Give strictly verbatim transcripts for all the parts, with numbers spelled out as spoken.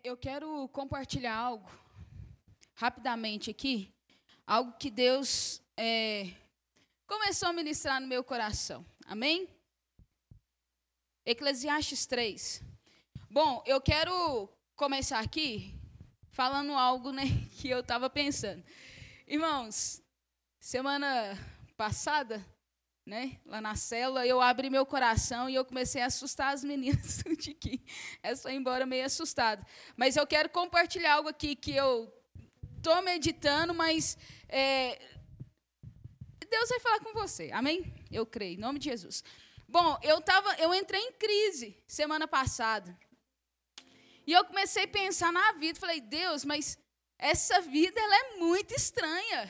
É, eu quero compartilhar algo, rapidamente aqui, algo que Deus é, começou a ministrar no meu coração. Amém? Eclesiastes três. Bom, eu quero começar aqui falando algo, né, que eu estava pensando. Irmãos, semana passada, né, lá na célula, eu abri meu coração e eu comecei a assustar as meninas de que elas foram embora meio assustadas. Mas eu quero compartilhar algo aqui que eu estou meditando, mas é, Deus vai falar com você. Amém? Eu creio, em nome de Jesus. Bom, eu, tava, eu entrei em crise semana passada. E eu comecei a pensar na vida. Falei, Deus, mas essa vida ela é muito estranha.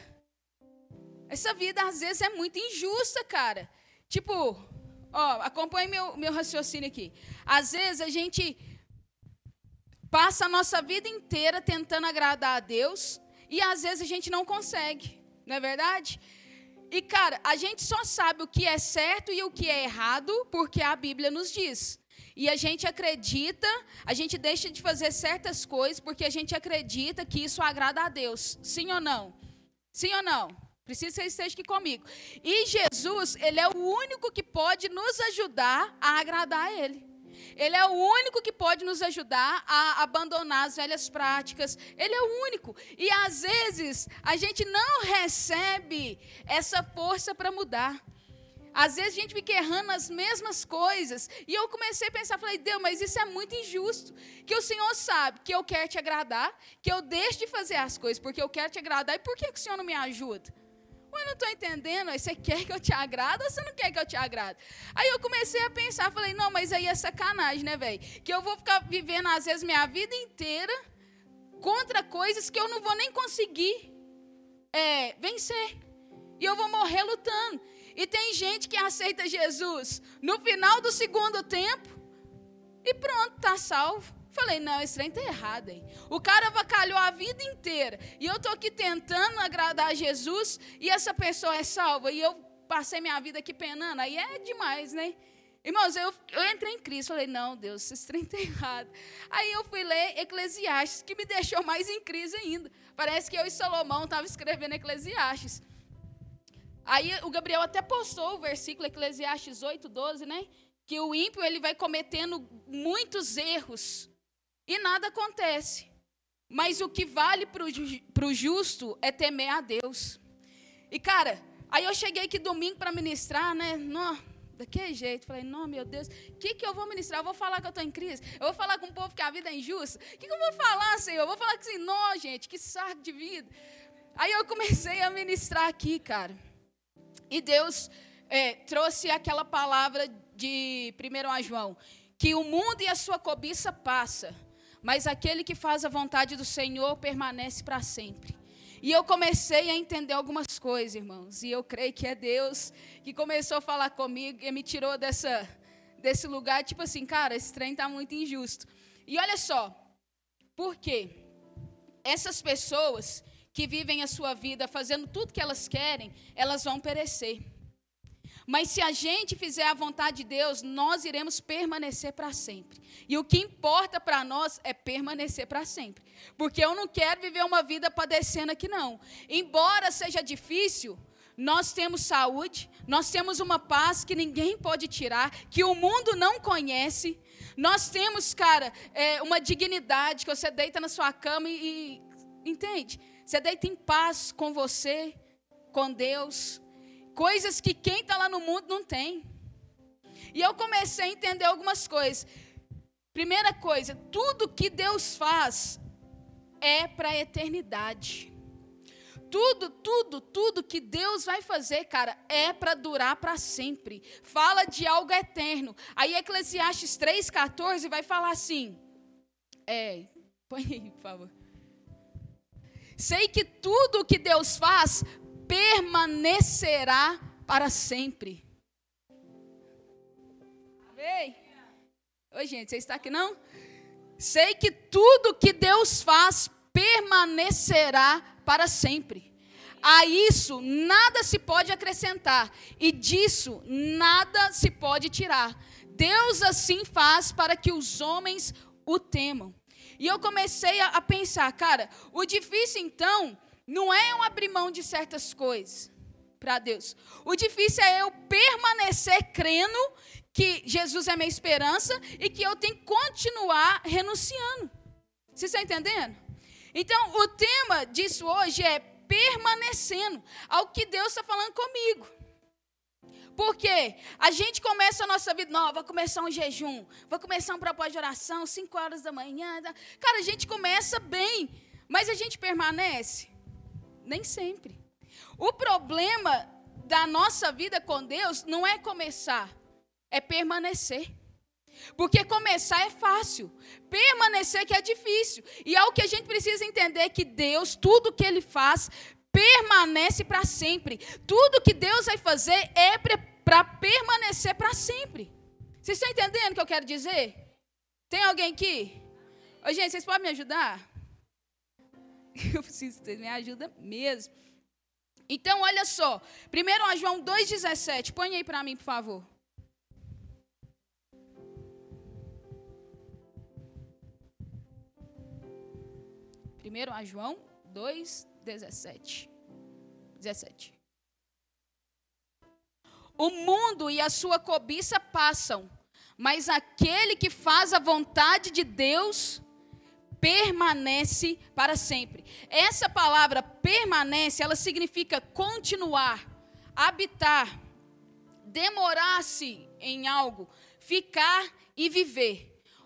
Essa vida, às vezes, é muito injusta, cara. Tipo, ó, acompanhe meu, meu raciocínio aqui. Às vezes, a gente passa a nossa vida inteira tentando agradar a Deus e, às vezes, a gente não consegue. Não é verdade? E, cara, a gente só sabe o que é certo e o que é errado porque a Bíblia nos diz. E a gente acredita, a gente deixa de fazer certas coisas porque a gente acredita que isso agrada a Deus. Sim ou não? Sim ou não? Preciso que você esteja aqui comigo. E Jesus, ele é o único que pode nos ajudar a agradar a ele. Ele é o único que pode nos ajudar a abandonar as velhas práticas. Ele é o único. E às vezes, a gente não recebe essa força para mudar. Às vezes, a gente fica errando as mesmas coisas. E eu comecei a pensar, falei, Deus, mas isso é muito injusto. Que o Senhor sabe que eu quero te agradar, que eu deixo de fazer as coisas porque eu quero te agradar. E por que o Senhor não me ajuda? Eu não estou entendendo, você quer que eu te agrade ou você não quer que eu te agrade? Aí eu comecei a pensar, falei, não, mas aí é sacanagem, né, velho? Que eu vou ficar vivendo, às vezes, minha vida inteira contra coisas que eu não vou nem conseguir é, vencer. E eu vou morrer lutando. E tem gente que aceita Jesus no final do segundo tempo e pronto, está salvo. Falei, não, esse trem tá errado, hein? O cara avacalhou a vida inteira. E eu estou aqui tentando agradar a Jesus e essa pessoa é salva. E eu passei minha vida aqui penando. Aí é demais, né? Irmãos, eu, eu entrei em crise. Falei, não, Deus, esse trem tá errado. Aí eu fui ler Eclesiastes, que me deixou mais em crise ainda. Parece que eu e Salomão estavam escrevendo Eclesiastes. Aí o Gabriel até postou o versículo Eclesiastes oito, doze, né? Que o ímpio ele vai cometendo muitos erros. E nada acontece. Mas o que vale para o justo é temer a Deus. E, cara, aí eu cheguei aqui domingo para ministrar, né? Não, daquele jeito. Falei, não, meu Deus, o que, que eu vou ministrar? Eu vou falar que eu estou em crise? Eu vou falar com o povo que a vida é injusta? O que, que eu vou falar, Senhor? Eu vou falar que assim, não, gente, que saco de vida. Aí eu comecei a ministrar aqui, cara. E Deus é, trouxe aquela palavra de primeiro João, que o mundo e a sua cobiça passa. Mas aquele que faz a vontade do Senhor permanece para sempre. E eu comecei a entender algumas coisas, irmãos. E eu creio que é Deus que começou a falar comigo e me tirou dessa, desse lugar. Tipo assim, cara, esse trem está muito injusto. E olha só, por quê? Essas pessoas que vivem a sua vida fazendo tudo que elas querem, elas vão perecer. Mas se a gente fizer a vontade de Deus, nós iremos permanecer para sempre. E o que importa para nós é permanecer para sempre. Porque eu não quero viver uma vida padecendo aqui, não. Embora seja difícil, nós temos saúde, nós temos uma paz que ninguém pode tirar, que o mundo não conhece. Nós temos, cara, é, uma dignidade que você deita na sua cama e, e... Entende? Você deita em paz com você, com Deus. Coisas que quem está lá no mundo não tem. E eu comecei a entender algumas coisas. Primeira coisa, tudo que Deus faz é para a eternidade. Tudo, tudo, tudo que Deus vai fazer, cara, é para durar para sempre. Fala de algo eterno. Aí Eclesiastes três, quatorze vai falar assim. É, põe aí, por favor. Sei que tudo que Deus faz permanecerá para sempre. Amém? Oi, gente, você está aqui, não? Sei que tudo que Deus faz permanecerá para sempre. A isso nada se pode acrescentar e disso nada se pode tirar. Deus assim faz para que os homens o temam. E eu comecei a, a pensar, cara, o difícil então não é eu abrir mão de certas coisas para Deus. O difícil é eu permanecer crendo que Jesus é minha esperança e que eu tenho que continuar renunciando. Vocês estão entendendo? Então, o tema disso hoje é permanecendo ao que Deus está falando comigo. Porque a gente começa a nossa vida, não, vou começar um jejum, vou começar um propósito de oração, cinco horas da manhã. Cara, a gente começa bem, mas a gente permanece? Nem sempre. O problema da nossa vida com Deus não é começar, é permanecer. Porque começar é fácil, permanecer que é difícil. E é o que a gente precisa entender, que Deus, tudo que Ele faz, permanece para sempre. Tudo que Deus vai fazer é para permanecer para sempre. Vocês estão entendendo o que eu quero dizer? Tem alguém aqui? Ô, gente, vocês podem me ajudar? Eu preciso, vocês me ajudam mesmo. Então, olha só, primeiro João dois, dezessete, põe aí para mim, por favor. Primeiro a João dois, dezessete. dezessete. O mundo e a sua cobiça passam, mas aquele que faz a vontade de Deus permanece para sempre. Essa palavra permanece, ela significa continuar, habitar, demorar-se em algo, ficar e viver.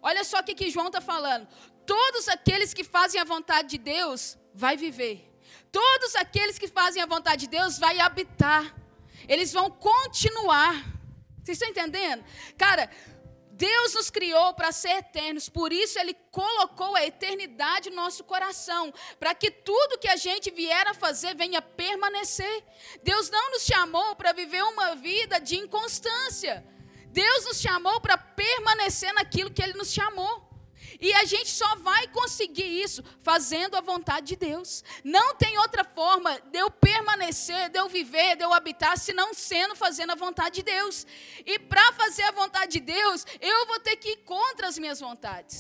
Olha só o que, que João está falando. Todos aqueles que fazem a vontade de Deus vai viver. Todos aqueles que fazem a vontade de Deus vai habitar. Eles vão continuar. Vocês estão entendendo? Cara, Deus nos criou para ser eternos. Por isso Ele colocou a eternidade no nosso coração, para que tudo que a gente vier a fazer venha permanecer. Deus não nos chamou para viver uma vida de inconstância. Deus nos chamou para permanecer naquilo que Ele nos chamou. E a gente só vai conseguir isso fazendo a vontade de Deus. Não tem outra forma de eu permanecer, de eu viver, de eu habitar, senão sendo fazendo a vontade de Deus. E para fazer a vontade de Deus, eu vou ter que ir contra as minhas vontades.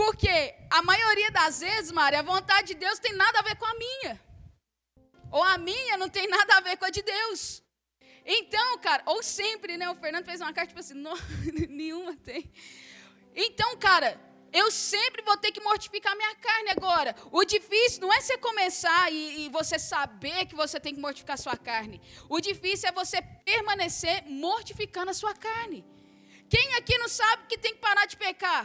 Porque a maioria das vezes, Mari, a vontade de Deus tem nada a ver com a minha. Ou a minha não tem nada a ver com a de Deus. Então, cara, ou sempre, né, o Fernando fez uma carta, tipo assim, não, nenhuma tem. Então, cara, eu sempre vou ter que mortificar minha carne agora. O difícil não é você começar e, e você saber que você tem que mortificar a sua carne. O difícil é você permanecer mortificando a sua carne. Quem aqui não sabe que tem que parar de pecar?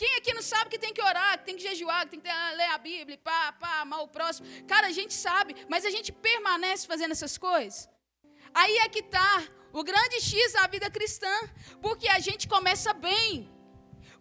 Quem aqui não sabe que tem que orar, que tem que jejuar, que tem que ler a Bíblia, pá, pá, amar o próximo? Cara, a gente sabe, mas a gente permanece fazendo essas coisas? Aí é que está o grande X da vida cristã, porque a gente começa bem.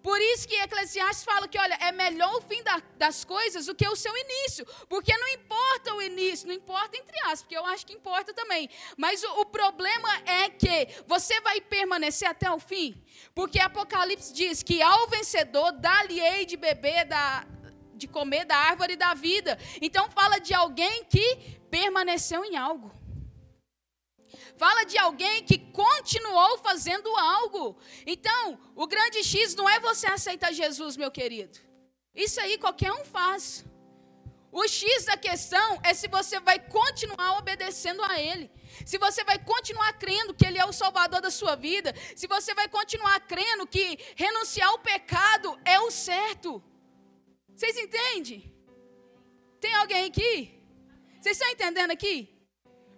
Por isso que Eclesiastes fala que, olha, é melhor o fim da, das coisas do que o seu início, porque não importa o início, não importa entre aspas, porque eu acho que importa também, mas o, o problema é que você vai permanecer até o fim, porque Apocalipse diz que ao vencedor dá-lhe-ei de beber, da, de comer da árvore da vida. Então fala de alguém que permaneceu em algo. Fala de alguém que continuou fazendo algo. Então, o grande X não é você aceitar Jesus, meu querido. Isso aí qualquer um faz. O X da questão é se você vai continuar obedecendo a Ele. Se você vai continuar crendo que Ele é o Salvador da sua vida. Se você vai continuar crendo que renunciar ao pecado é o certo. Vocês entendem? Tem alguém aqui? Vocês estão entendendo aqui?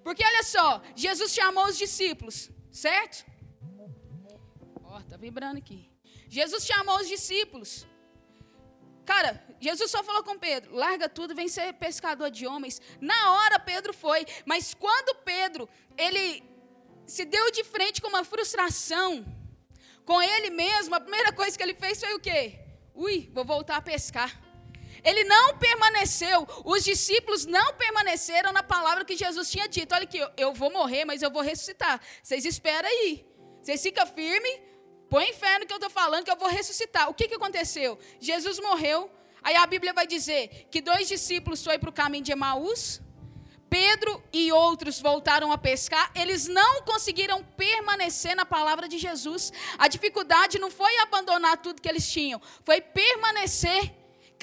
Porque, olha só, Jesus chamou os discípulos, certo? Ó, tá vibrando aqui. Jesus chamou os discípulos. Cara, Jesus só falou com Pedro, larga tudo, vem ser pescador de homens. Na hora, Pedro foi. Mas quando Pedro, ele se deu de frente com uma frustração, com ele mesmo, a primeira coisa que ele fez foi o quê? Ui, vou voltar a pescar. Ele não permaneceu, os discípulos não permaneceram na palavra que Jesus tinha dito. Olha aqui, eu vou morrer, mas eu vou ressuscitar. Vocês esperam aí, vocês ficam firmes, põem fé no que eu estou falando, que eu vou ressuscitar. O que, que aconteceu? Jesus morreu, aí a Bíblia vai dizer que dois discípulos foram para o caminho de Emaús, Pedro e outros voltaram a pescar, eles não conseguiram permanecer na palavra de Jesus. A dificuldade não foi abandonar tudo que eles tinham, foi permanecer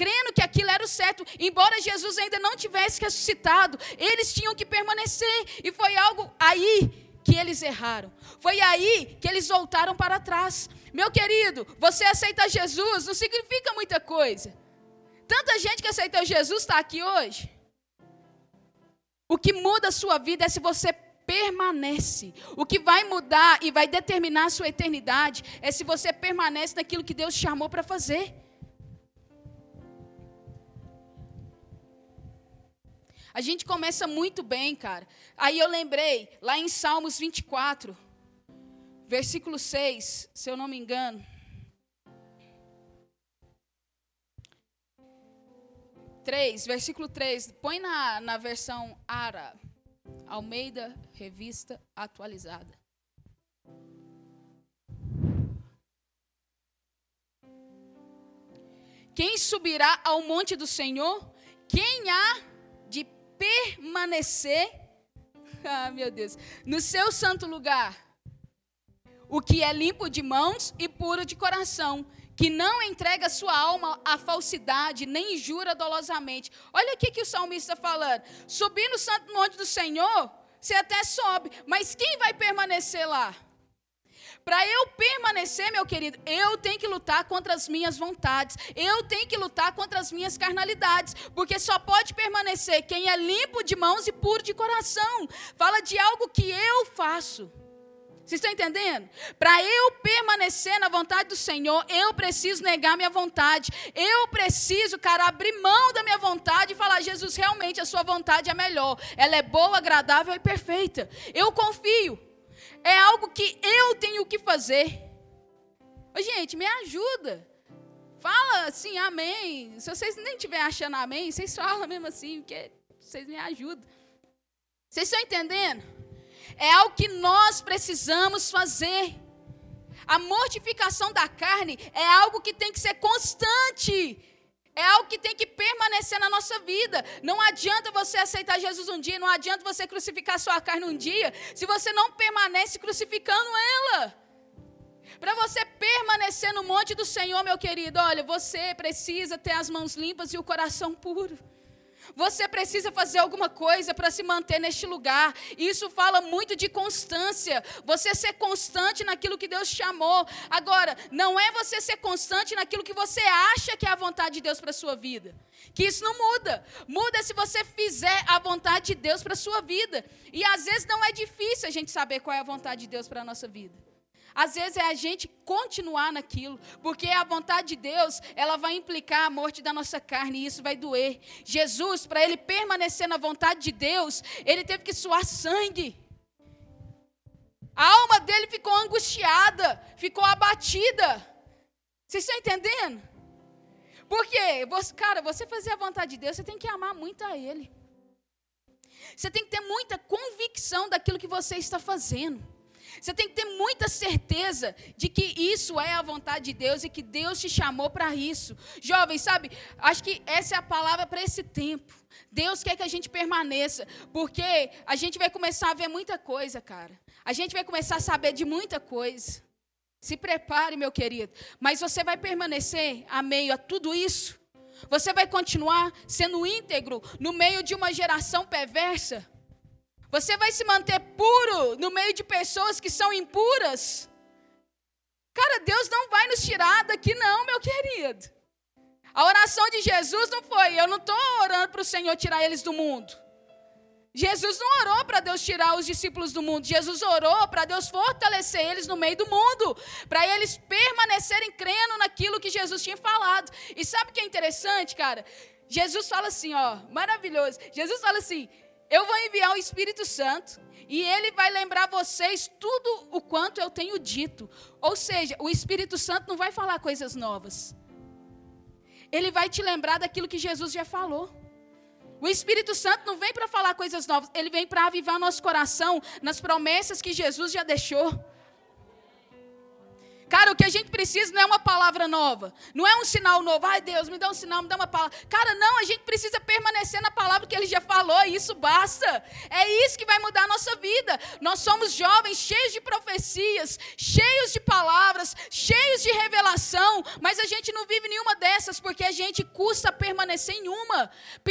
crendo que aquilo era o certo. Embora Jesus ainda não tivesse ressuscitado, eles tinham que permanecer, e foi algo aí que eles erraram, foi aí que eles voltaram para trás. Meu querido, você aceitar Jesus não significa muita coisa. Tanta gente que aceitou Jesus está aqui hoje. O que muda a sua vida é se você permanece. O que vai mudar e vai determinar a sua eternidade é se você permanece naquilo que Deus te chamou para fazer. A gente começa muito bem, cara. Aí eu lembrei, lá em Salmos vinte e quatro, versículo seis, se eu não me engano. três, versículo três. Põe na, na versão Ara, Almeida, Revista Atualizada. Quem subirá ao monte do Senhor? Quem há de permanecer, ah, meu Deus, no seu santo lugar, o que é limpo de mãos e puro de coração, que não entrega sua alma à falsidade, nem injura dolosamente. Olha o que o salmista está falando. Subir no santo monte do Senhor, você até sobe, mas quem vai permanecer lá? Para eu permanecer, meu querido, eu tenho que lutar contra as minhas vontades, eu tenho que lutar contra as minhas carnalidades, porque só pode permanecer quem é limpo de mãos e puro de coração. Fala de algo que eu faço. Vocês estão entendendo? Para eu permanecer na vontade do Senhor, eu preciso negar minha vontade. Eu preciso, cara, abrir mão da minha vontade e falar: Jesus, realmente a sua vontade é melhor. Ela é boa, agradável e perfeita. Eu confio. É algo que eu tenho que fazer. Ô, gente, me ajuda. Fala assim, amém. Se vocês nem estiverem achando amém, vocês falam mesmo assim, porque vocês me ajudam. Vocês estão entendendo? É algo que nós precisamos fazer. A mortificação da carne é algo que tem que ser constante. É algo que tem que permanecer na nossa vida. Não adianta você aceitar Jesus um dia, não adianta você crucificar sua carne um dia, se você não permanece crucificando ela. Para você permanecer no monte do Senhor, meu querido, olha, você precisa ter as mãos limpas e o coração puro. Você precisa fazer alguma coisa para se manter neste lugar. Isso fala muito de constância. Você ser constante naquilo que Deus chamou. Agora, não é você ser constante naquilo que você acha que é a vontade de Deus para a sua vida. Que isso não muda. Muda se você fizer a vontade de Deus para a sua vida. E às vezes não é difícil a gente saber qual é a vontade de Deus para a nossa vida. Às vezes é a gente continuar naquilo, porque a vontade de Deus, ela vai implicar a morte da nossa carne, e isso vai doer. Jesus, para ele permanecer na vontade de Deus, ele teve que suar sangue. A alma dele ficou angustiada, ficou abatida. Vocês estão entendendo? Por quê? Cara, você fazer a vontade de Deus, você tem que amar muito a ele. Você tem que ter muita convicção daquilo que você está fazendo. Você tem que ter muita certeza de que isso é a vontade de Deus e que Deus te chamou para isso. Jovens, sabe, acho que essa é a palavra para esse tempo. Deus quer que a gente permaneça, porque a gente vai começar a ver muita coisa, cara. A gente vai começar a saber de muita coisa. Se prepare, meu querido. Mas você vai permanecer a meio a tudo isso? Você vai continuar sendo íntegro no meio de uma geração perversa? Você vai se manter puro no meio de pessoas que são impuras? Cara, Deus não vai nos tirar daqui não, meu querido. A oração de Jesus não foi: eu não estou orando para o Senhor tirar eles do mundo. Jesus não orou para Deus tirar os discípulos do mundo. Jesus orou para Deus fortalecer eles no meio do mundo, para eles permanecerem crendo naquilo que Jesus tinha falado. E sabe o que é interessante, cara? Jesus fala assim, ó, maravilhoso. Jesus fala assim: eu vou enviar o Espírito Santo e ele vai lembrar vocês tudo o quanto eu tenho dito. Ou seja, o Espírito Santo não vai falar coisas novas. Ele vai te lembrar daquilo que Jesus já falou. O Espírito Santo não vem para falar coisas novas, ele vem para avivar nosso coração nas promessas que Jesus já deixou. Cara, o que a gente precisa não é uma palavra nova, não é um sinal novo. Ai, Deus, me dá um sinal, me dá uma palavra. Cara, não, a gente precisa permanecer na palavra que Ele já falou, e isso basta. É isso que vai mudar a nossa vida. Nós somos jovens, cheios de profecias, cheios de palavras, cheios de revelação, mas a gente não vive nenhuma dessas, porque a gente custa permanecer em uma.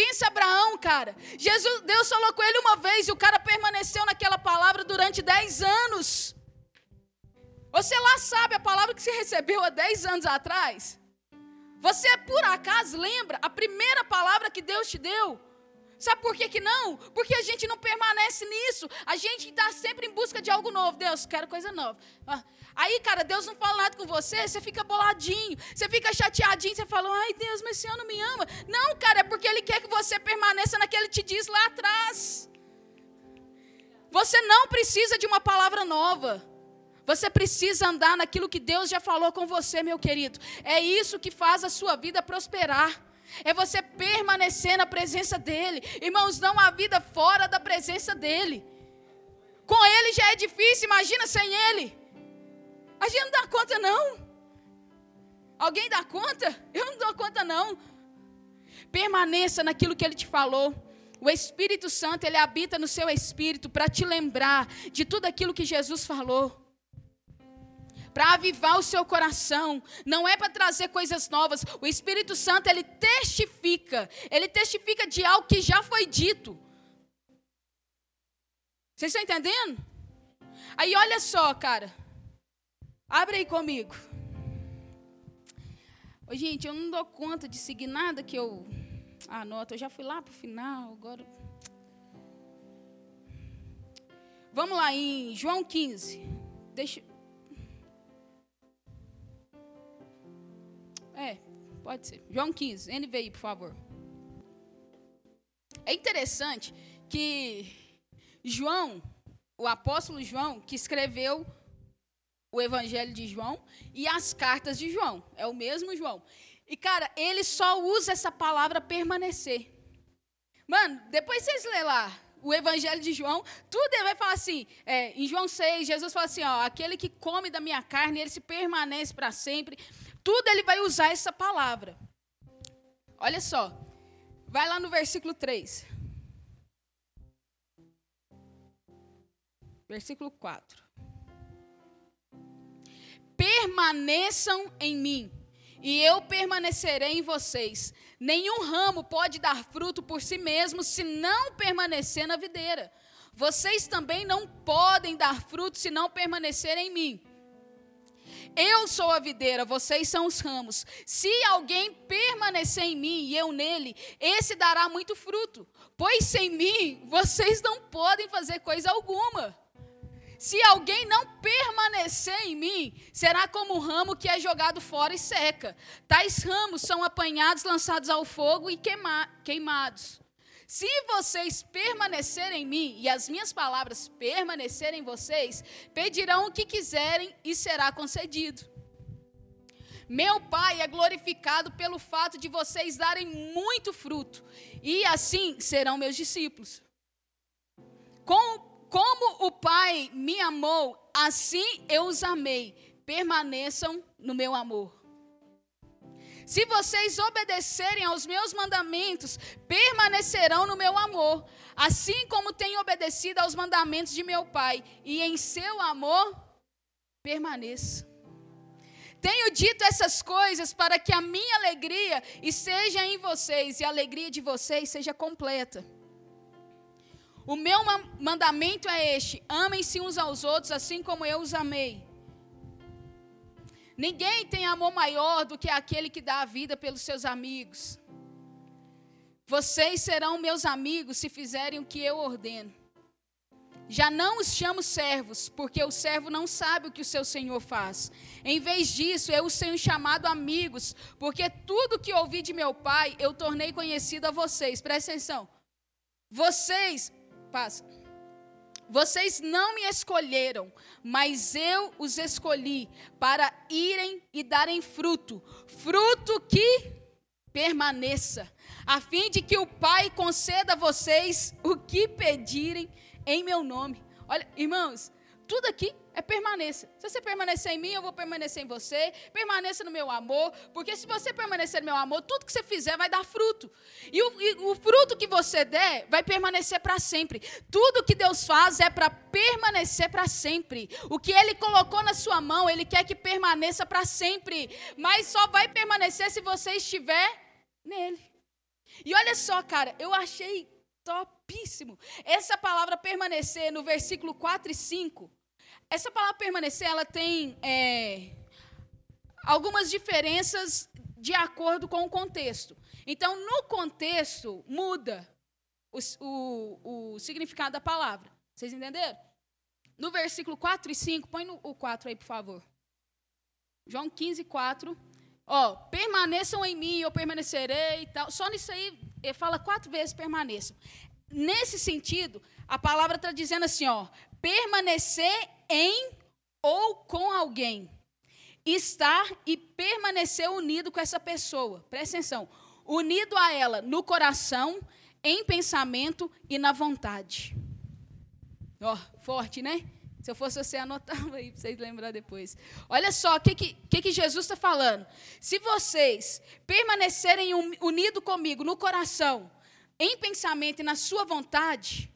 Pensa Abraão, cara. Jesus, Deus falou com ele uma vez, e o cara permaneceu naquela palavra durante dez anos. Você lá sabe a palavra que você recebeu há dez anos atrás? Você, por acaso, lembra a primeira palavra que Deus te deu? Sabe por que que não? Porque a gente não permanece nisso. A gente está sempre em busca de algo novo. Deus, quero coisa nova. Aí, cara, Deus não fala nada com você, você fica boladinho, você fica chateadinho, você fala, ai, Deus, mas o Senhor não me ama. Não, cara, é porque Ele quer que você permaneça naquele que Ele te diz lá atrás. Você não precisa de uma palavra nova. Você precisa andar naquilo que Deus já falou com você, meu querido. É isso que faz a sua vida prosperar. É você permanecer na presença dEle. Irmãos, não há vida fora da presença dEle. Com Ele já é difícil, imagina sem Ele. A gente não dá conta, não. Alguém dá conta? Eu não dou conta, não. Permaneça naquilo que Ele te falou. O Espírito Santo, Ele habita no seu espírito para te lembrar de tudo aquilo que Jesus falou. Para avivar o seu coração, não é para trazer coisas novas. O Espírito Santo, ele testifica, ele testifica de algo que já foi dito. Vocês estão entendendo? Aí olha só, cara, abre aí comigo. Ô, gente, eu não dou conta de seguir nada que eu anoto, eu já fui lá para o final, agora... Vamos lá, em João quinze, deixa... É, pode ser. João quinze, N V I, por favor. É interessante que João, o apóstolo João, que escreveu o Evangelho de João e as cartas de João, é o mesmo João. E, cara, ele só usa essa palavra permanecer. Mano, depois vocês lêem lá o Evangelho de João, tudo ele vai falar assim, é, em João seis, Jesus fala assim, ó, aquele que come da minha carne, ele se permanece para sempre... Tudo ele vai usar essa palavra. Olha só. Vai lá no versículo três. Versículo quatro. Permaneçam em mim, e eu permanecerei em vocês. Nenhum ramo pode dar fruto por si mesmo, se não permanecer na videira. Vocês também não podem dar fruto, se não permanecerem em mim. Eu sou a videira, vocês são os ramos. Se alguém permanecer em mim e eu nele, esse dará muito fruto. Pois sem mim, vocês não podem fazer coisa alguma. Se alguém não permanecer em mim, será como o ramo que é jogado fora e seca. Tais ramos são apanhados, lançados ao fogo e queima- queimados. Se vocês permanecerem em mim e as minhas palavras permanecerem em vocês, pedirão o que quiserem e será concedido. Meu Pai é glorificado pelo fato de vocês darem muito fruto, e assim serão meus discípulos. Com, como o Pai me amou, assim eu os amei. Permaneçam no meu amor. Se vocês obedecerem aos meus mandamentos, permanecerão no meu amor, assim como tenho obedecido aos mandamentos de meu Pai, e em seu amor permaneço. Tenho dito essas coisas para que a minha alegria esteja em vocês e a alegria de vocês seja completa. O meu mandamento é este: amem-se uns aos outros, assim como eu os amei. Ninguém tem amor maior do que aquele que dá a vida pelos seus amigos. Vocês serão meus amigos se fizerem o que eu ordeno. Já não os chamo servos, porque o servo não sabe o que o seu senhor faz. Em vez disso, eu os tenho chamado amigos, porque tudo que ouvi de meu Pai, eu tornei conhecido a vocês. Presta atenção. Vocês... Passa. Vocês não me escolheram, mas eu os escolhi para irem e darem fruto, fruto que permaneça, a fim de que o Pai conceda a vocês o que pedirem em meu nome. Olha, irmãos, tudo aqui É permaneça. Se você permanecer em mim, eu vou permanecer em você. Permaneça no meu amor. Porque se você permanecer no meu amor, tudo que você fizer vai dar fruto. E o, e o fruto que você der vai permanecer para sempre. Tudo que Deus faz é para permanecer para sempre. O que Ele colocou na sua mão, Ele quer que permaneça para sempre. Mas só vai permanecer se você estiver nele. E olha só, cara, eu achei topíssimo. Essa palavra permanecer no versículo quatro e cinco... Essa palavra permanecer, ela tem é, algumas diferenças de acordo com o contexto. Então, no contexto, muda o, o, o significado da palavra. Vocês entenderam? No versículo quatro e cinco, põe no, o quatro aí, por favor. João quinze, quatro. Ó, permaneçam em mim, eu permanecerei e tal. Só nisso aí, ele fala quatro vezes permaneçam. Nesse sentido, a palavra está dizendo assim, ó, permanecer em ou com alguém, estar e permanecer unido com essa pessoa, presta atenção, unido a ela no coração, em pensamento e na vontade. Ó, oh, forte, né? Se eu fosse você, anotava aí para vocês lembrarem depois. Olha só o que, que, que Jesus está falando. Se vocês permanecerem unidos comigo no coração, em pensamento e na sua vontade,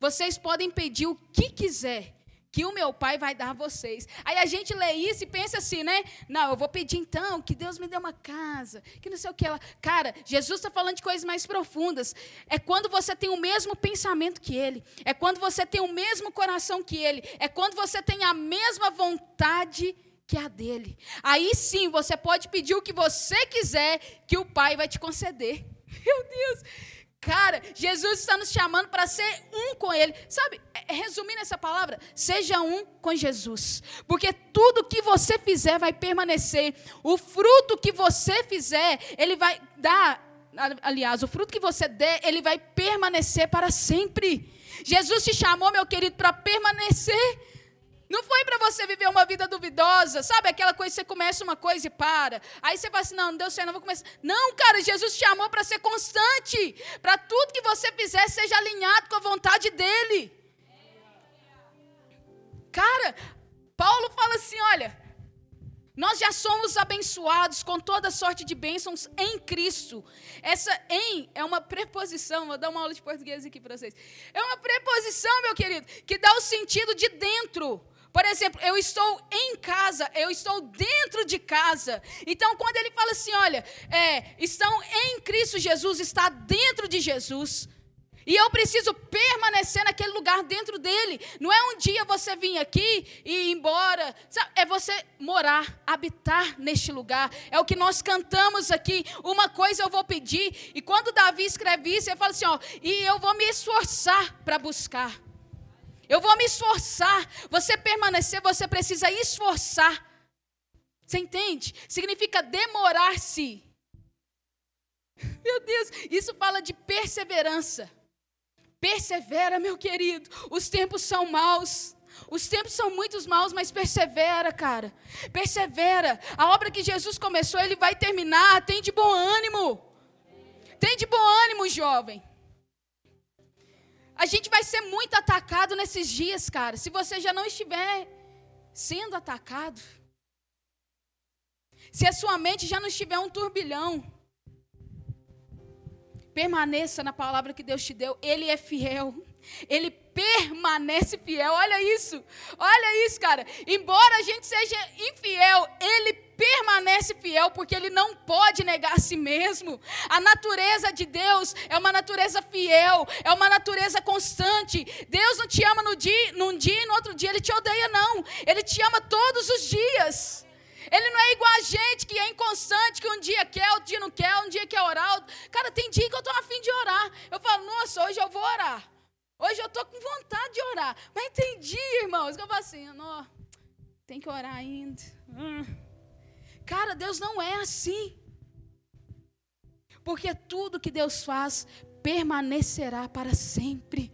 vocês podem pedir o que quiser, que o meu Pai vai dar a vocês. Aí a gente lê isso e pensa assim, né? Não, eu vou pedir então que Deus me dê uma casa, que não sei o que ela. Cara, Jesus está falando de coisas mais profundas. É quando você tem o mesmo pensamento que Ele. É quando você tem o mesmo coração que Ele. É quando você tem a mesma vontade que a dEle. Aí sim, você pode pedir o que você quiser, que o Pai vai te conceder. Meu Deus! Cara, Jesus está nos chamando para ser um com Ele. Sabe, resumindo essa palavra, seja um com Jesus. Porque tudo que você fizer vai permanecer. O fruto que você fizer, ele vai dar, aliás, o fruto que você der, ele vai permanecer para sempre. Jesus te chamou, meu querido, para permanecer. Não foi para você viver uma vida duvidosa, sabe? Aquela coisa, você começa uma coisa e para. Aí você fala assim, não, não deu certo, não vou começar. Não, cara, Jesus te chamou para ser constante. Para tudo que você fizer, seja alinhado com a vontade dEle. Cara, Paulo fala assim, olha, nós já somos abençoados com toda sorte de bênçãos em Cristo. Essa em é uma preposição, vou dar uma aula de português aqui para vocês. É uma preposição, meu querido, que dá o sentido de dentro. Por exemplo, eu estou em casa, eu estou dentro de casa. Então, quando ele fala assim, olha, é, estão em Cristo Jesus, está dentro de Jesus. E eu preciso permanecer naquele lugar dentro dele. Não é um dia você vir aqui e ir embora. Sabe? É você morar, habitar neste lugar. É o que nós cantamos aqui. Uma coisa eu vou pedir. E quando Davi escreve isso, ele fala assim, ó, e eu vou me esforçar para buscar. Eu vou me esforçar. Você permanecer, você precisa esforçar. Você entende? Significa demorar-se. Meu Deus, isso fala de perseverança. Persevera, meu querido. Os tempos são maus. Os tempos são muitos maus, mas persevera, cara. Persevera. A obra que Jesus começou, Ele vai terminar. Tem de bom ânimo. Tem de bom ânimo, jovem. A gente vai ser muito atacado nesses dias, cara. Se você já não estiver sendo atacado, se a sua mente já não estiver um turbilhão, permaneça na palavra que Deus te deu. Ele é fiel. Ele permanece fiel. Olha isso. Olha isso, cara. Embora a gente seja infiel, Ele permanece fiel porque Ele não pode negar a si mesmo. A natureza de Deus é uma natureza fiel, é uma natureza constante. Deus não te ama no dia, num dia e no outro dia Ele te odeia, não. Ele te ama todos os dias. Ele não é igual a gente que é inconstante, que um dia quer, outro dia não quer, um dia quer orar. Outro... Cara, tem dia que eu estou afim de orar. Eu falo, nossa, hoje eu vou orar. Hoje eu estou com vontade de orar. Mas tem dia, irmãos, que eu falo assim, não, tem que orar ainda. Hum. Cara, Deus não é assim. Porque tudo que Deus faz permanecerá para sempre.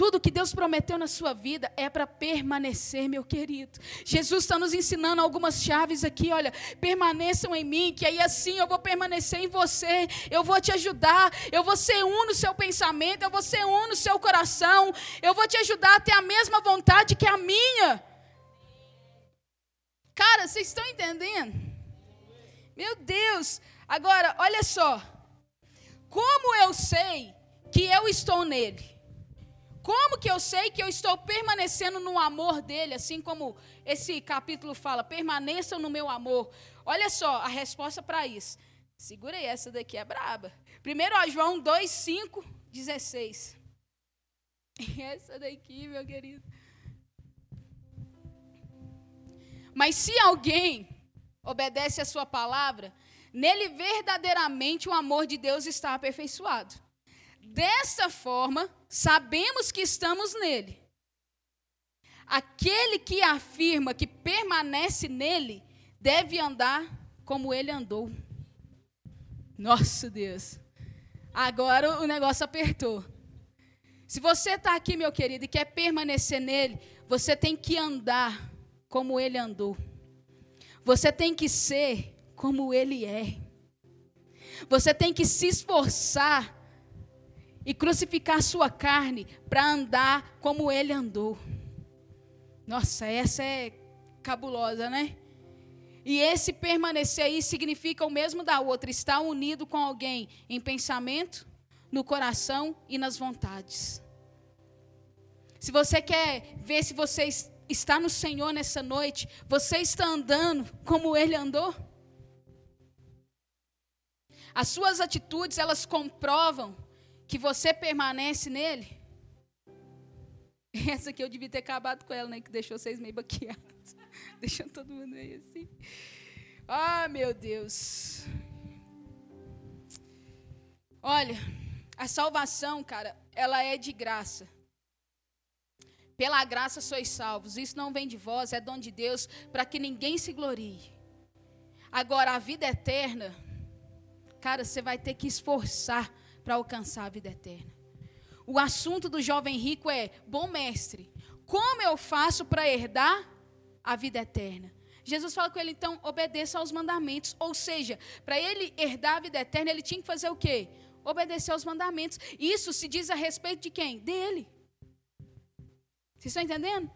Tudo que Deus prometeu na sua vida é para permanecer, meu querido. Jesus está nos ensinando algumas chaves aqui, olha, permaneçam em mim, que aí assim eu vou permanecer em você, eu vou te ajudar, eu vou ser um no seu pensamento, eu vou ser um no seu coração, eu vou te ajudar a ter a mesma vontade que a minha. Cara, vocês estão entendendo? Meu Deus, agora, olha só, como eu sei que eu estou nele? Como que eu sei que eu estou permanecendo no amor dele, assim como esse capítulo fala, permaneçam no meu amor? Olha só a resposta para isso. Segura aí, essa daqui é braba. primeiro João dois, cinco, dezesseis. Essa daqui, meu querido. Mas se alguém obedece a sua palavra, nele verdadeiramente o amor de Deus está aperfeiçoado. Dessa forma, sabemos que estamos nele. Aquele que afirma que permanece nele, deve andar como ele andou. Nossa, Deus. Agora o negócio apertou. Se você está aqui, meu querido, e quer permanecer nele, você tem que andar como ele andou. Você tem que ser como ele é. Você tem que se esforçar e crucificar sua carne para andar como ele andou. Nossa, essa é cabulosa, né? E esse permanecer aí significa o mesmo da outra, estar unido com alguém em pensamento, no coração e nas vontades. Se você quer ver se você está no Senhor nessa noite, você está andando como ele andou? As suas atitudes, elas comprovam que você permanece nele? Essa aqui eu devia ter acabado com ela, né? Que deixou vocês meio baqueados. Deixando todo mundo meio assim. Ah, meu Deus. Olha, a salvação, cara, ela é de graça. Pela graça sois salvos. Isso não vem de vós, é dom de Deus, para que ninguém se glorie. Agora, a vida eterna, cara, você vai ter que esforçar para alcançar a vida eterna. O assunto do jovem rico é: bom mestre, como eu faço para herdar a vida eterna? Jesus fala com ele, então, obedeça aos mandamentos. Ou seja, para ele herdar a vida eterna, ele tinha que fazer o quê? Obedecer aos mandamentos. Isso se diz a respeito de quem? Dele. Vocês estão entendendo?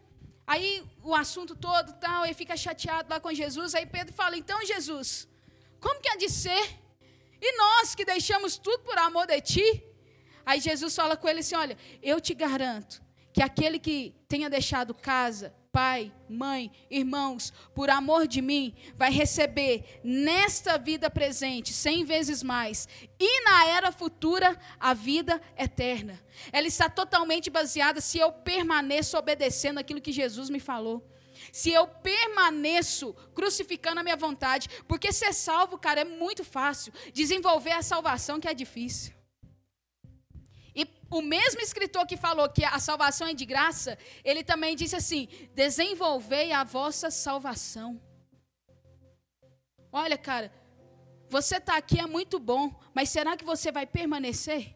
Aí o assunto todo, tal, ele fica chateado lá com Jesus. Aí Pedro fala, então, Jesus, como que há de ser? E nós que deixamos tudo por amor de ti? Aí Jesus fala com ele assim, olha, eu te garanto que aquele que tenha deixado casa, pai, mãe, irmãos, por amor de mim, vai receber nesta vida presente, cem vezes mais, e na era futura, a vida eterna. Ela está totalmente baseada se eu permaneço obedecendo aquilo que Jesus me falou. Se eu permaneço crucificando a minha vontade, porque ser salvo, cara, é muito fácil. Desenvolver a salvação que é difícil. E o mesmo escritor que falou que a salvação é de graça, ele também disse assim, desenvolvei a vossa salvação. Olha, cara, você está aqui é muito bom, mas será que você vai permanecer?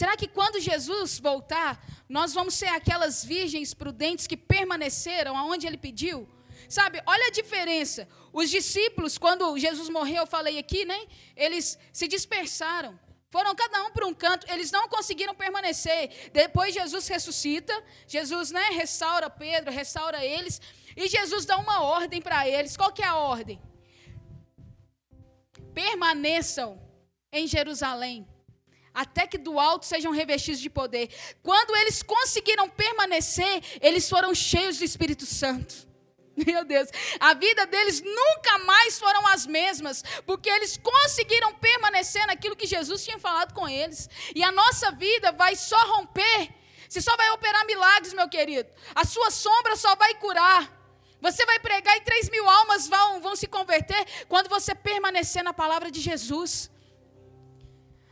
Será que quando Jesus voltar, nós vamos ser aquelas virgens prudentes que permaneceram aonde ele pediu? Sabe, olha a diferença. Os discípulos, quando Jesus morreu, eu falei aqui, né? Eles se dispersaram. Foram cada um para um canto. Eles não conseguiram permanecer. Depois Jesus ressuscita. Jesus, né, restaura Pedro, restaura eles. E Jesus dá uma ordem para eles. Qual que é a ordem? Permaneçam em Jerusalém, até que do alto sejam revestidos de poder. Quando eles conseguiram permanecer, eles foram cheios do Espírito Santo. Meu Deus, a vida deles nunca mais foram as mesmas, porque eles conseguiram permanecer naquilo que Jesus tinha falado com eles. E a nossa vida vai só romper, você só vai operar milagres, meu querido. A sua sombra só vai curar. Você vai pregar e três mil almas vão, vão se converter quando você permanecer na palavra de Jesus.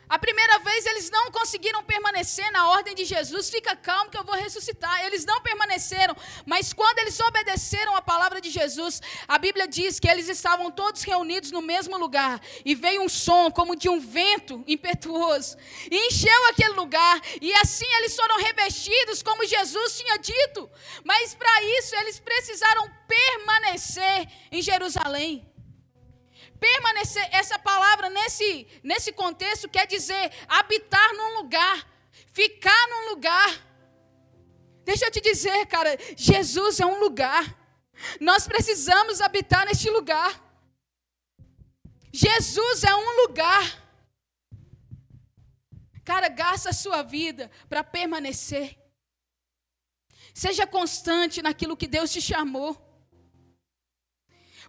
A primeira vez eles não conseguiram permanecer na ordem de Jesus. Fica calmo que eu vou ressuscitar. Eles não permaneceram, mas quando eles obedeceram a palavra de Jesus, a Bíblia diz que eles estavam todos reunidos no mesmo lugar, e veio um som como de um vento impetuoso, e encheu aquele lugar, e assim eles foram revestidos como Jesus tinha dito. Mas para isso eles precisaram permanecer em Jerusalém. Permanecer, essa palavra nesse, nesse contexto quer dizer habitar num lugar, ficar num lugar. Deixa eu te dizer, cara, Jesus é um lugar. Nós precisamos habitar neste lugar. Jesus é um lugar. Cara, gasta a sua vida para permanecer. Seja constante naquilo que Deus te chamou.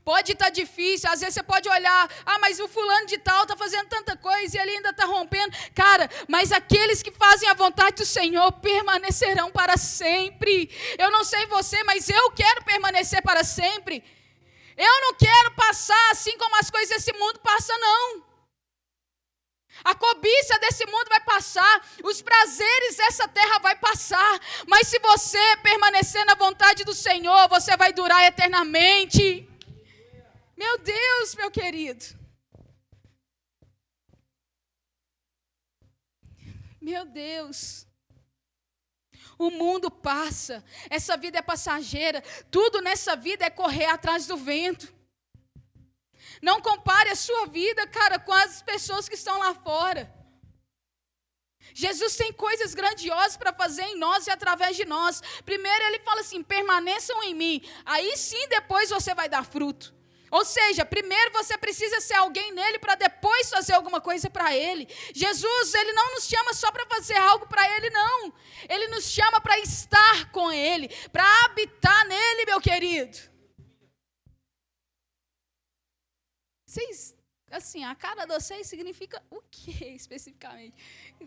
Pode estar difícil, às vezes você pode olhar, ah, mas o fulano de tal está fazendo tanta coisa e ele ainda está rompendo. Cara, mas aqueles que fazem a vontade do Senhor permanecerão para sempre. Eu não sei você, mas eu quero permanecer para sempre. Eu não quero passar assim como as coisas desse mundo passam, não. A cobiça desse mundo vai passar, os prazeres dessa terra vai passar, mas se você permanecer na vontade do Senhor, você vai durar eternamente. Meu Deus, meu querido. Meu Deus. O mundo passa. Essa vida é passageira. Tudo nessa vida é correr atrás do vento. Não compare a sua vida, cara, com as pessoas que estão lá fora. Jesus tem coisas grandiosas para fazer em nós e através de nós. Primeiro ele fala assim, permaneçam em mim. Aí sim, depois você vai dar fruto. Ou seja, primeiro você precisa ser alguém nele para depois fazer alguma coisa para ele. Jesus, ele não nos chama só para fazer algo para ele, não. Ele nos chama para estar com ele, para habitar nele, meu querido. Vocês, assim, a cara de vocês significa o quê especificamente?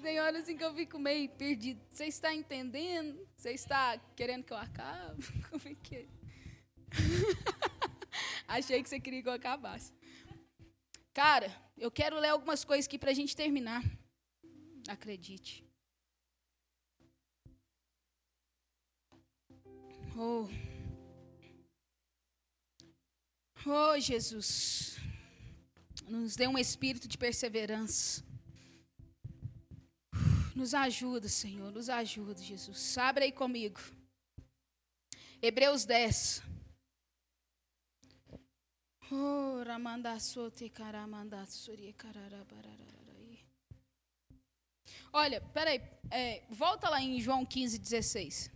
Tem horas em que eu fico meio perdido. Você está entendendo? Você está querendo que eu acabe? Como é que é? Achei que você queria que eu acabasse. Cara, eu quero ler algumas coisas aqui para a gente terminar. Acredite. Oh, oh Jesus, nos dê um espírito de perseverança. Nos ajuda, Senhor, nos ajuda, Jesus. Abre aí comigo. Hebreus dez. Oh, ramandaçote, caramandaçorie, cararabararai. Olha, peraí, é, volta lá em João quinze, dezesseis.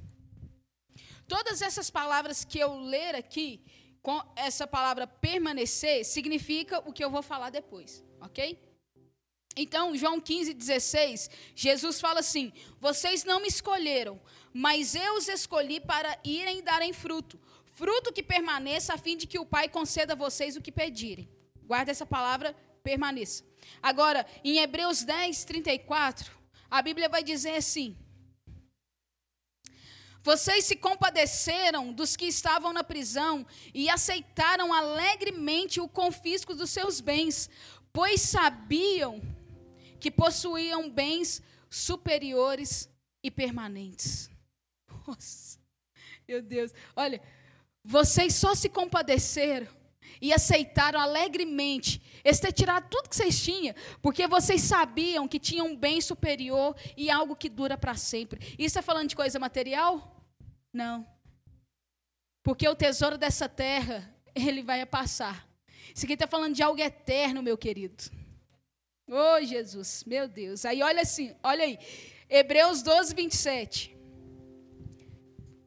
Todas essas palavras que eu ler aqui, com essa palavra permanecer, significa o que eu vou falar depois, ok? Então, João quinze, dezesseis, Jesus fala assim, vocês não me escolheram, mas eu os escolhi para irem e darem fruto. Fruto que permaneça, a fim de que o Pai conceda a vocês o que pedirem. Guarda essa palavra, permaneça. Agora, em Hebreus dez, trinta e quatro, a Bíblia vai dizer assim. Vocês se compadeceram dos que estavam na prisão e aceitaram alegremente o confisco dos seus bens, pois sabiam que possuíam bens superiores e permanentes. Nossa, meu Deus, olha... Vocês só se compadeceram e aceitaram alegremente. Eles ter tirado tudo que vocês tinham, porque vocês sabiam que tinham um bem superior e algo que dura para sempre. Isso é falando de coisa material? Não. Porque o tesouro dessa terra, ele vai passar. Isso aqui está falando de algo eterno, meu querido. Oh, Jesus, meu Deus. Aí, olha assim, olha aí. Hebreus doze, vinte e sete.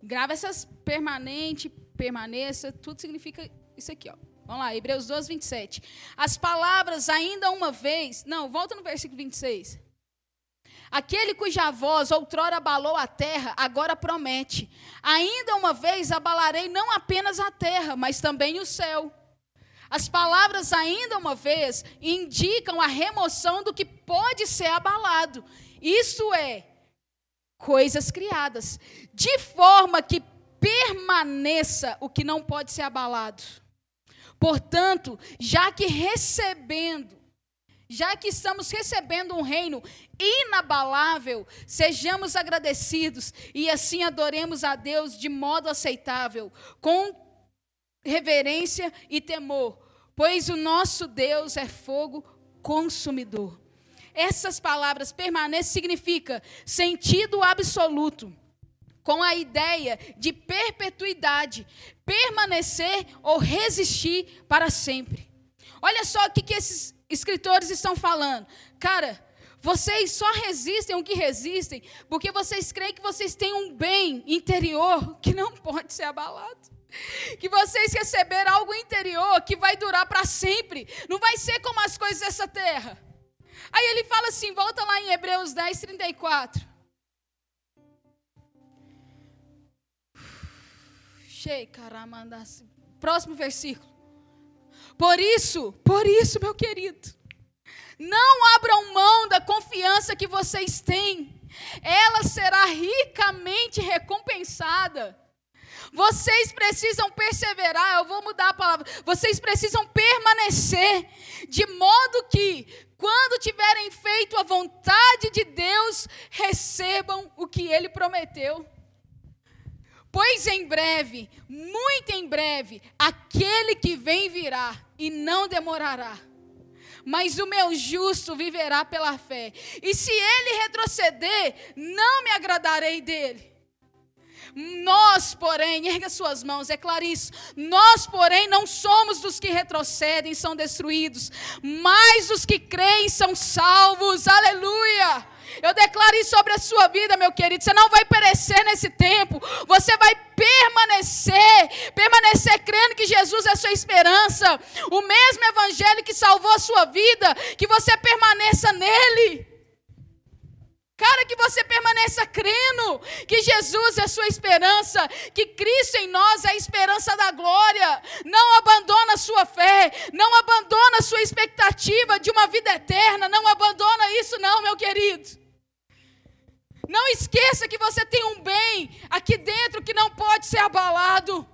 Grava essas permanentes, permaneça, tudo significa isso aqui, ó. Vamos lá, Hebreus doze, vinte e sete. As palavras, ainda uma vez, não, volta no versículo vinte e seis. Aquele cuja voz outrora abalou a terra, agora promete. Ainda uma vez abalarei não apenas a terra, mas também o céu. As palavras, ainda uma vez, indicam a remoção do que pode ser abalado. Isso é, coisas criadas, de forma que permaneça o que não pode ser abalado. Portanto, já que recebendo já que estamos recebendo um reino inabalável, sejamos agradecidos e assim adoremos a Deus de modo aceitável, com reverência e temor, pois o nosso Deus é fogo consumidor. Essas palavras, permanece, significa sentido absoluto, com a ideia de perpetuidade, permanecer ou resistir para sempre. Olha só o que, que esses escritores estão falando. Cara, vocês só resistem o que resistem porque vocês creem que vocês têm um bem interior que não pode ser abalado. Que vocês receberam algo interior que vai durar para sempre. Não vai ser como as coisas dessa terra. Aí ele fala assim, volta lá em Hebreus dez, trinta e quatro. Próximo versículo. Por isso, por isso, meu querido, não abram mão da confiança que vocês têm. Ela será ricamente recompensada. Vocês precisam perseverar, eu vou mudar a palavra. Vocês precisam permanecer, de modo que, quando tiverem feito a vontade de Deus, recebam o que Ele prometeu. Pois em breve, muito em breve, aquele que vem virá e não demorará. Mas o meu justo viverá pela fé. E se ele retroceder, não me agradarei dele. Nós, porém, erga suas mãos, é claro isso. Nós, porém, não somos dos que retrocedem, são destruídos, mas os que creem são salvos. Aleluia! Eu declaro isso sobre a sua vida, meu querido. Você não vai perecer nesse tempo. Você vai permanecer, permanecer crendo que Jesus é a sua esperança. O mesmo evangelho que salvou a sua vida, que você permaneça nele. Cara, que você permaneça crendo que Jesus é a sua esperança, que Cristo em nós é a esperança da glória. Não abandona a sua fé, não abandona a sua expectativa de uma vida eterna, não abandona isso não, meu querido. Não esqueça que você tem um bem aqui dentro que não pode ser abalado.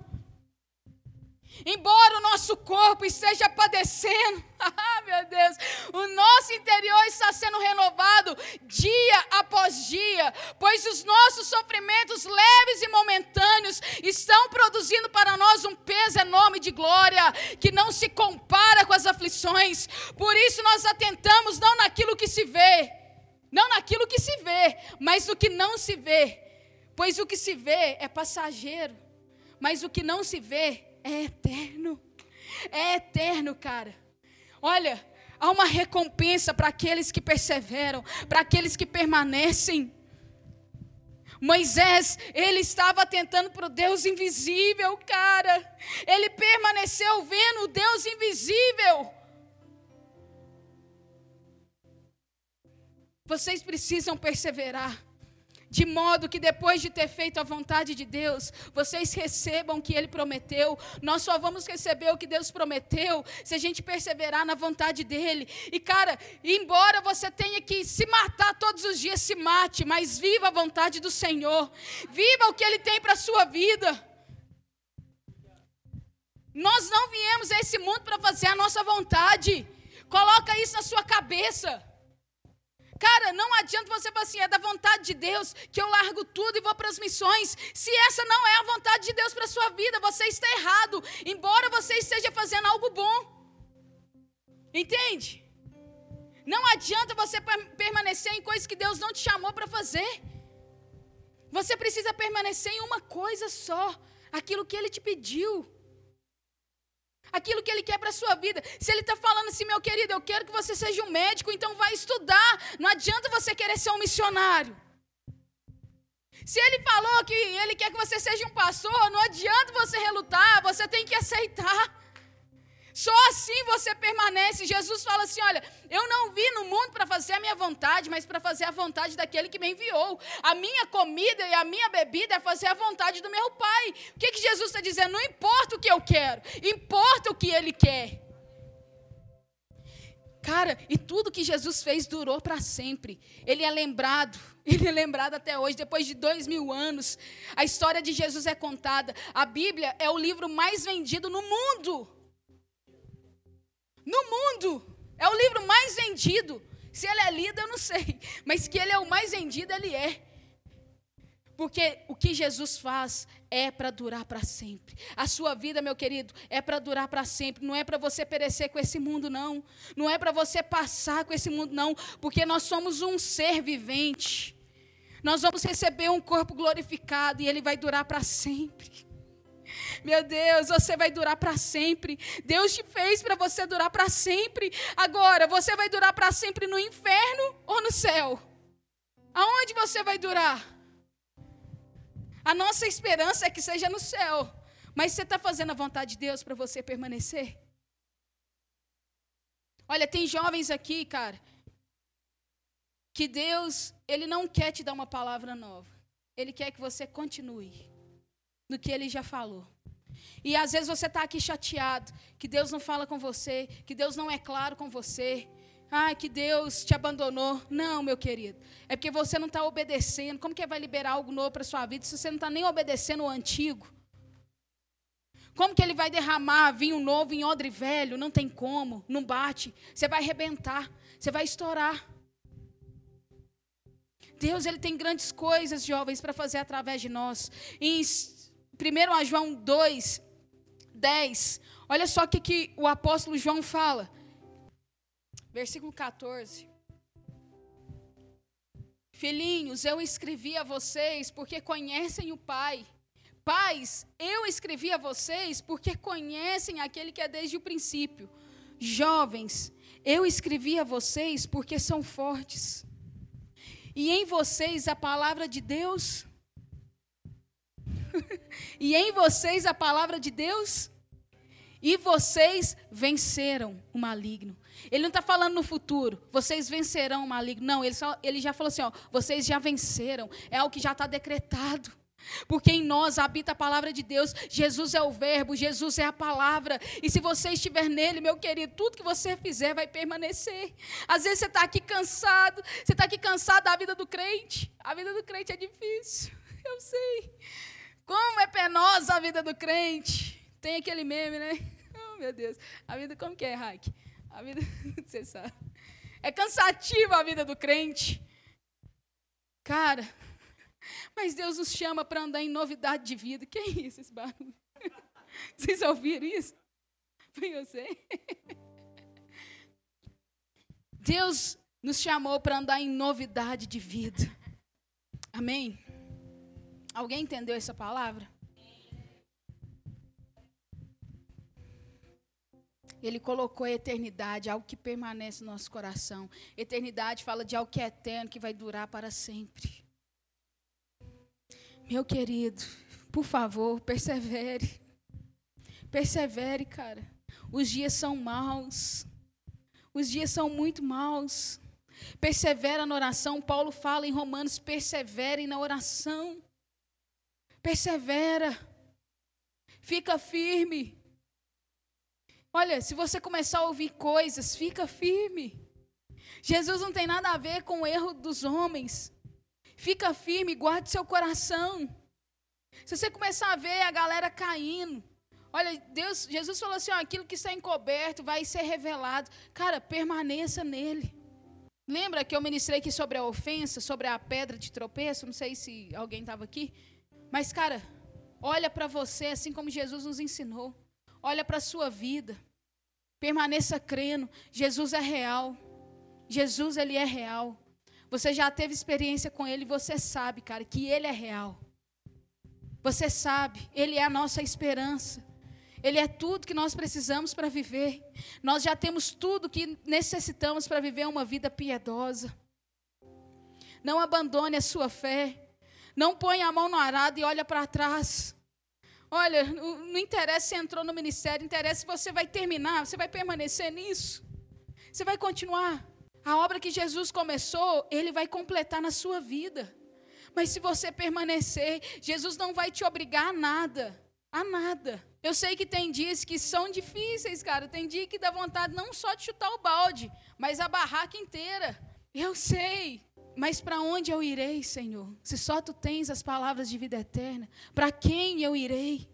Embora o nosso corpo esteja padecendo, ah, meu Deus, o nosso interior está sendo renovado dia após dia, pois os nossos sofrimentos leves e momentâneos estão produzindo para nós um peso enorme de glória, que não se compara com as aflições. Por isso nós atentamos não naquilo que se vê, não naquilo que se vê, mas no que não se vê, pois o que se vê é passageiro, mas o que não se vê é eterno, é eterno, cara. Olha, há uma recompensa para aqueles que perseveram, para aqueles que permanecem. Moisés, ele estava atentando para o Deus invisível, cara. Ele permaneceu vendo o Deus invisível. Vocês precisam perseverar, de modo que depois de ter feito a vontade de Deus, vocês recebam o que Ele prometeu. Nós só vamos receber o que Deus prometeu se a gente perseverar na vontade dEle. E cara, embora você tenha que se matar todos os dias, se mate, mas viva a vontade do Senhor. Viva o que Ele tem para a sua vida. Nós não viemos a esse mundo para fazer a nossa vontade. Coloca isso na sua cabeça. Cara, não adianta você falar assim, é da vontade de Deus que eu largo tudo e vou para as missões. Se essa não é a vontade de Deus para a sua vida, você está errado, embora você esteja fazendo algo bom. Entende? Não adianta você permanecer em coisas que Deus não te chamou para fazer. Você precisa permanecer em uma coisa só, aquilo que Ele te pediu. Aquilo que Ele quer para a sua vida. Se Ele está falando assim, meu querido, eu quero que você seja um médico, então vai estudar. Não adianta você querer ser um missionário. Se Ele falou que Ele quer que você seja um pastor, não adianta você relutar, você tem que aceitar. Só assim você permanece. Jesus fala assim, olha, eu não vim no mundo para fazer a minha vontade, mas para fazer a vontade daquele que me enviou. A minha comida e a minha bebida é fazer a vontade do meu Pai. O que, que Jesus está dizendo? Não importa o que eu quero, importa o que Ele quer. Cara, e tudo que Jesus fez durou para sempre. Ele é lembrado, ele é lembrado até hoje, depois de dois mil anos. A história de Jesus é contada. A Bíblia é o livro mais vendido no mundo. No mundo, É o livro mais vendido. Se ele é lido, eu não sei. Mas que ele é o mais vendido, ele é. Porque o que Jesus faz é para durar para sempre. A sua vida, meu querido, é para durar para sempre. Não é para você perecer com esse mundo, não. Não é para você passar com esse mundo, não. Porque nós somos um ser vivente. Nós vamos receber um corpo glorificado e ele vai durar para sempre. Meu Deus, você vai durar para sempre. Deus te fez para você durar para sempre. Agora, você vai durar para sempre no inferno ou no céu? Aonde você vai durar? A nossa esperança é que seja no céu. Mas você está fazendo a vontade de Deus para você permanecer? Olha, tem jovens aqui, cara, que Deus, Ele não quer te dar uma palavra nova. Ele quer que você continue no que Ele já falou. E às vezes você está aqui chateado, que Deus não fala com você, que Deus não é claro com você. Ah, que Deus te abandonou. Não, meu querido. É porque você não está obedecendo. Como que vai liberar algo novo para a sua vida se você não está nem obedecendo o antigo? Como que ele vai derramar vinho novo em odre velho? Não tem como, não bate. Você vai arrebentar, você vai estourar. Deus, ele tem grandes coisas, jovens, para fazer através de nós. Em primeira João dois, dez, olha só o que, que o apóstolo João fala. Versículo quatorze. Filhinhos, eu escrevi a vocês porque conhecem o Pai. Pais, eu escrevi a vocês porque conhecem aquele que é desde o princípio. Jovens, eu escrevi a vocês porque são fortes. E em vocês a palavra de Deus. e em vocês a palavra de Deus. E vocês venceram o maligno. Ele não está falando no futuro, vocês vencerão o maligno. Não, ele, só, ele já falou assim, ó, vocês já venceram. É o que já está decretado. Porque em nós habita a palavra de Deus. Jesus é o verbo, Jesus é a palavra. E se você estiver nele, meu querido, tudo que você fizer vai permanecer. Às vezes você está aqui cansado, você está aqui cansado da vida do crente. A vida do crente é difícil, eu sei. Como é penosa a vida do crente. Tem aquele meme, né? Oh, meu Deus. A vida, como que é, Raik? A vida, você sabe. É cansativa a vida do crente. Cara, mas Deus nos chama para andar em novidade de vida. Que é isso, esse barulho? Vocês ouviram isso? Foi você? Deus nos chamou para andar em novidade de vida. Amém? Alguém entendeu essa palavra? Ele colocou a eternidade, algo que permanece no nosso coração. Eternidade fala de algo que é eterno, que vai durar para sempre. Meu querido, por favor, persevere. Persevere, cara. Os dias são maus. Os dias são muito maus. Persevera na oração. Paulo fala em Romanos, perseverem na oração. Persevera. Fica firme. Olha, se você começar a ouvir coisas, fica firme. Jesus não tem nada a ver com o erro dos homens. Fica firme, guarde seu coração. Se você começar a ver a galera caindo, olha, Deus, Jesus falou assim, ó, aquilo que está encoberto vai ser revelado. Cara, permaneça nele. Lembra que eu ministrei aqui sobre a ofensa, sobre a pedra de tropeço? Não sei se alguém estava aqui. Mas, cara, olha para você assim como Jesus nos ensinou. Olha para a sua vida. Permaneça crendo. Jesus é real. Jesus, ele é real. Você já teve experiência com ele, você sabe, cara, que ele é real. Você sabe, ele é a nossa esperança. Ele é tudo que nós precisamos para viver. Nós já temos tudo que necessitamos para viver uma vida piedosa. Não abandone a sua fé. Não ponha a mão no arado e olha para trás. Olha, não interessa se entrou no ministério, interessa se você vai terminar, você vai permanecer nisso. Você vai continuar. A obra que Jesus começou, ele vai completar na sua vida. Mas se você permanecer, Jesus não vai te obrigar a nada. A nada. Eu sei que tem dias que são difíceis, cara. Tem dia que dá vontade não só de chutar o balde, mas a barraca inteira. Eu sei. Mas para onde eu irei, Senhor? Se só Tu tens as palavras de vida eterna, para quem eu irei?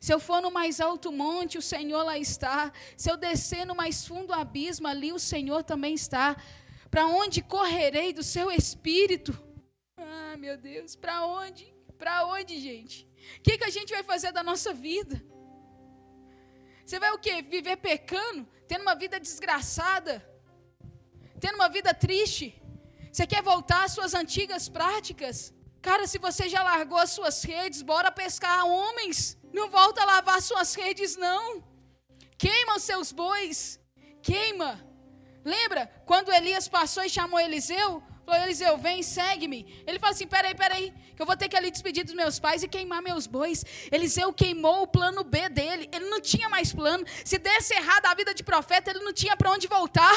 Se eu for no mais alto monte, o Senhor lá está. Se eu descer no mais fundo abismo, ali o Senhor também está. Para onde correrei do seu espírito? Ah, meu Deus, para onde? Para onde, gente? O que, que a gente vai fazer da nossa vida? Você vai o quê? Viver pecando? Tendo uma vida desgraçada? Tendo uma vida triste? Você quer voltar às suas antigas práticas? Cara, se você já largou as suas redes, bora pescar homens. Não volta a lavar suas redes, não. Queima os seus bois. Queima. Lembra quando Elias passou e chamou Eliseu? Falou, Eliseu, vem, segue-me. Ele falou assim, peraí, peraí, que eu vou ter que ali despedir dos meus pais e queimar meus bois. Eliseu queimou o plano B dele. Ele não tinha mais plano. Se desse errado a vida de profeta, ele não tinha para onde voltar.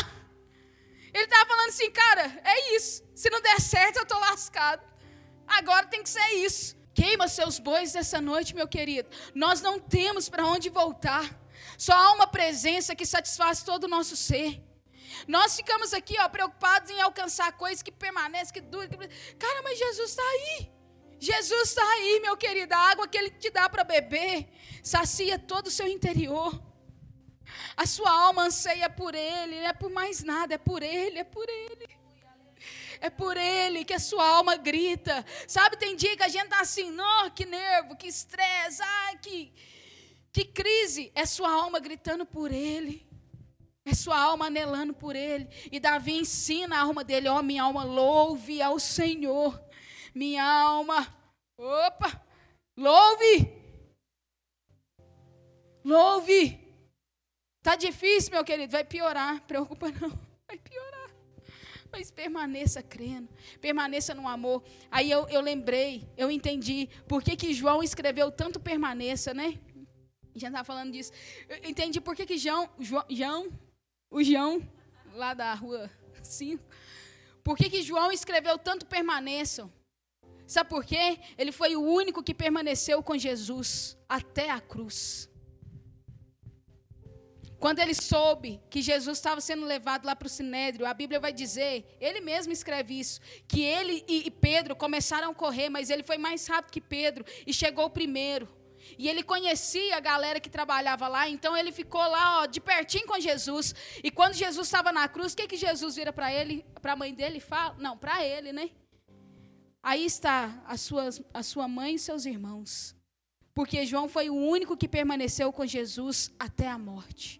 Ele estava falando assim, cara, é isso. Se não der certo, eu estou lascado. Agora tem que ser isso. Queima seus bois essa noite, meu querido. Nós não temos para onde voltar. Só há uma presença que satisfaz todo o nosso ser. Nós ficamos aqui, ó, preocupados em alcançar coisas que permanecem, que duram. Que... Cara, mas Jesus está aí. Jesus está aí, meu querido. A água que Ele te dá para beber sacia todo o seu interior. A sua alma anseia por Ele, não é por mais nada, é por Ele, é por Ele. É por Ele que a sua alma grita. Sabe, tem dia que a gente está assim, não, que nervo, que estresse, ai, que, que crise. É sua alma gritando por Ele. É sua alma anelando por Ele. E Davi ensina a alma dele, ó, oh, minha alma, louve ao Senhor. Minha alma, opa, louve. Louve. Está difícil, meu querido, vai piorar. Preocupa não, vai piorar. Mas permaneça crendo, permaneça no amor. Aí eu, eu lembrei, eu entendi por que, que João escreveu tanto permaneça, né? A gente estava falando disso. Eu entendi por que, que João, João, João, o João, lá da rua cinco, por que, que João escreveu tanto permaneçam? Sabe por quê? Ele foi o único que permaneceu com Jesus até a cruz. Quando ele soube que Jesus estava sendo levado lá para o Sinédrio, a Bíblia vai dizer, ele mesmo escreve isso, que ele e Pedro começaram a correr, mas ele foi mais rápido que Pedro e chegou primeiro. E ele conhecia a galera que trabalhava lá, então ele ficou lá, ó, de pertinho com Jesus. E quando Jesus estava na cruz, o que, que Jesus vira para ele, para a mãe dele e fala? Não, para ele, né? Aí está a sua, a sua mãe e seus irmãos. Porque João foi o único que permaneceu com Jesus até a morte.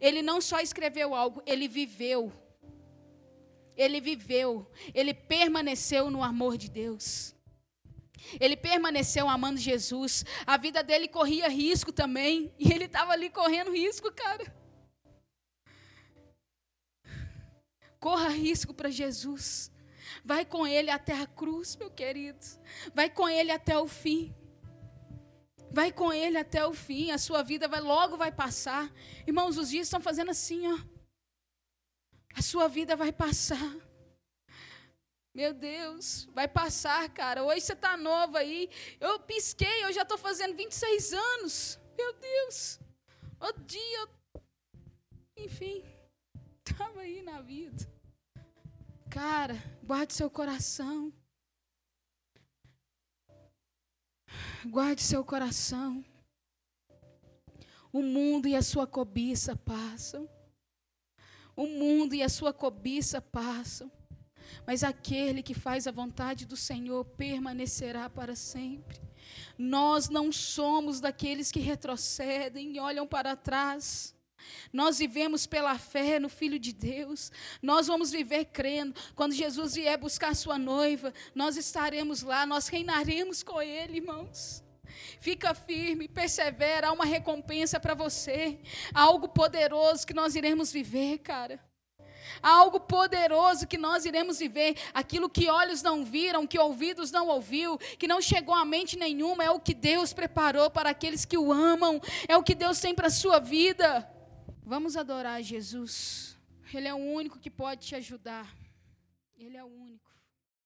Ele não só escreveu algo, ele viveu. Ele viveu. Ele permaneceu no amor de Deus. Ele permaneceu amando Jesus. A vida dele corria risco também. E ele estava ali correndo risco, cara. Corra risco para Jesus. Vai com ele até a cruz, meu querido. Vai com ele até o fim. Vai com ele até o fim, a sua vida vai, logo vai passar. Irmãos, os dias estão fazendo assim, ó. A sua vida vai passar. Meu Deus, vai passar, cara. Hoje você está nova aí. Eu pisquei, eu já estou fazendo vinte e seis anos. Meu Deus. O dia, enfim, estava aí na vida. Cara, guarde seu coração. Guarde seu coração. O mundo e a sua cobiça passam. O mundo e a sua cobiça passam. Mas aquele que faz a vontade do Senhor permanecerá para sempre. Nós não somos daqueles que retrocedem e olham para trás. Nós vivemos pela fé no Filho de Deus. Nós vamos viver crendo. Quando Jesus vier buscar sua noiva, nós estaremos lá, nós reinaremos com Ele, irmãos. Fica firme, persevera, há uma recompensa para você. Há algo poderoso que nós iremos viver, cara. Há algo poderoso que nós iremos viver. Aquilo que olhos não viram, que ouvidos não ouviu, que não chegou à mente nenhuma, é o que Deus preparou para aqueles que o amam. É o que Deus tem para a sua vida. Vamos adorar Jesus. Ele é o único que pode te ajudar. Ele é o único.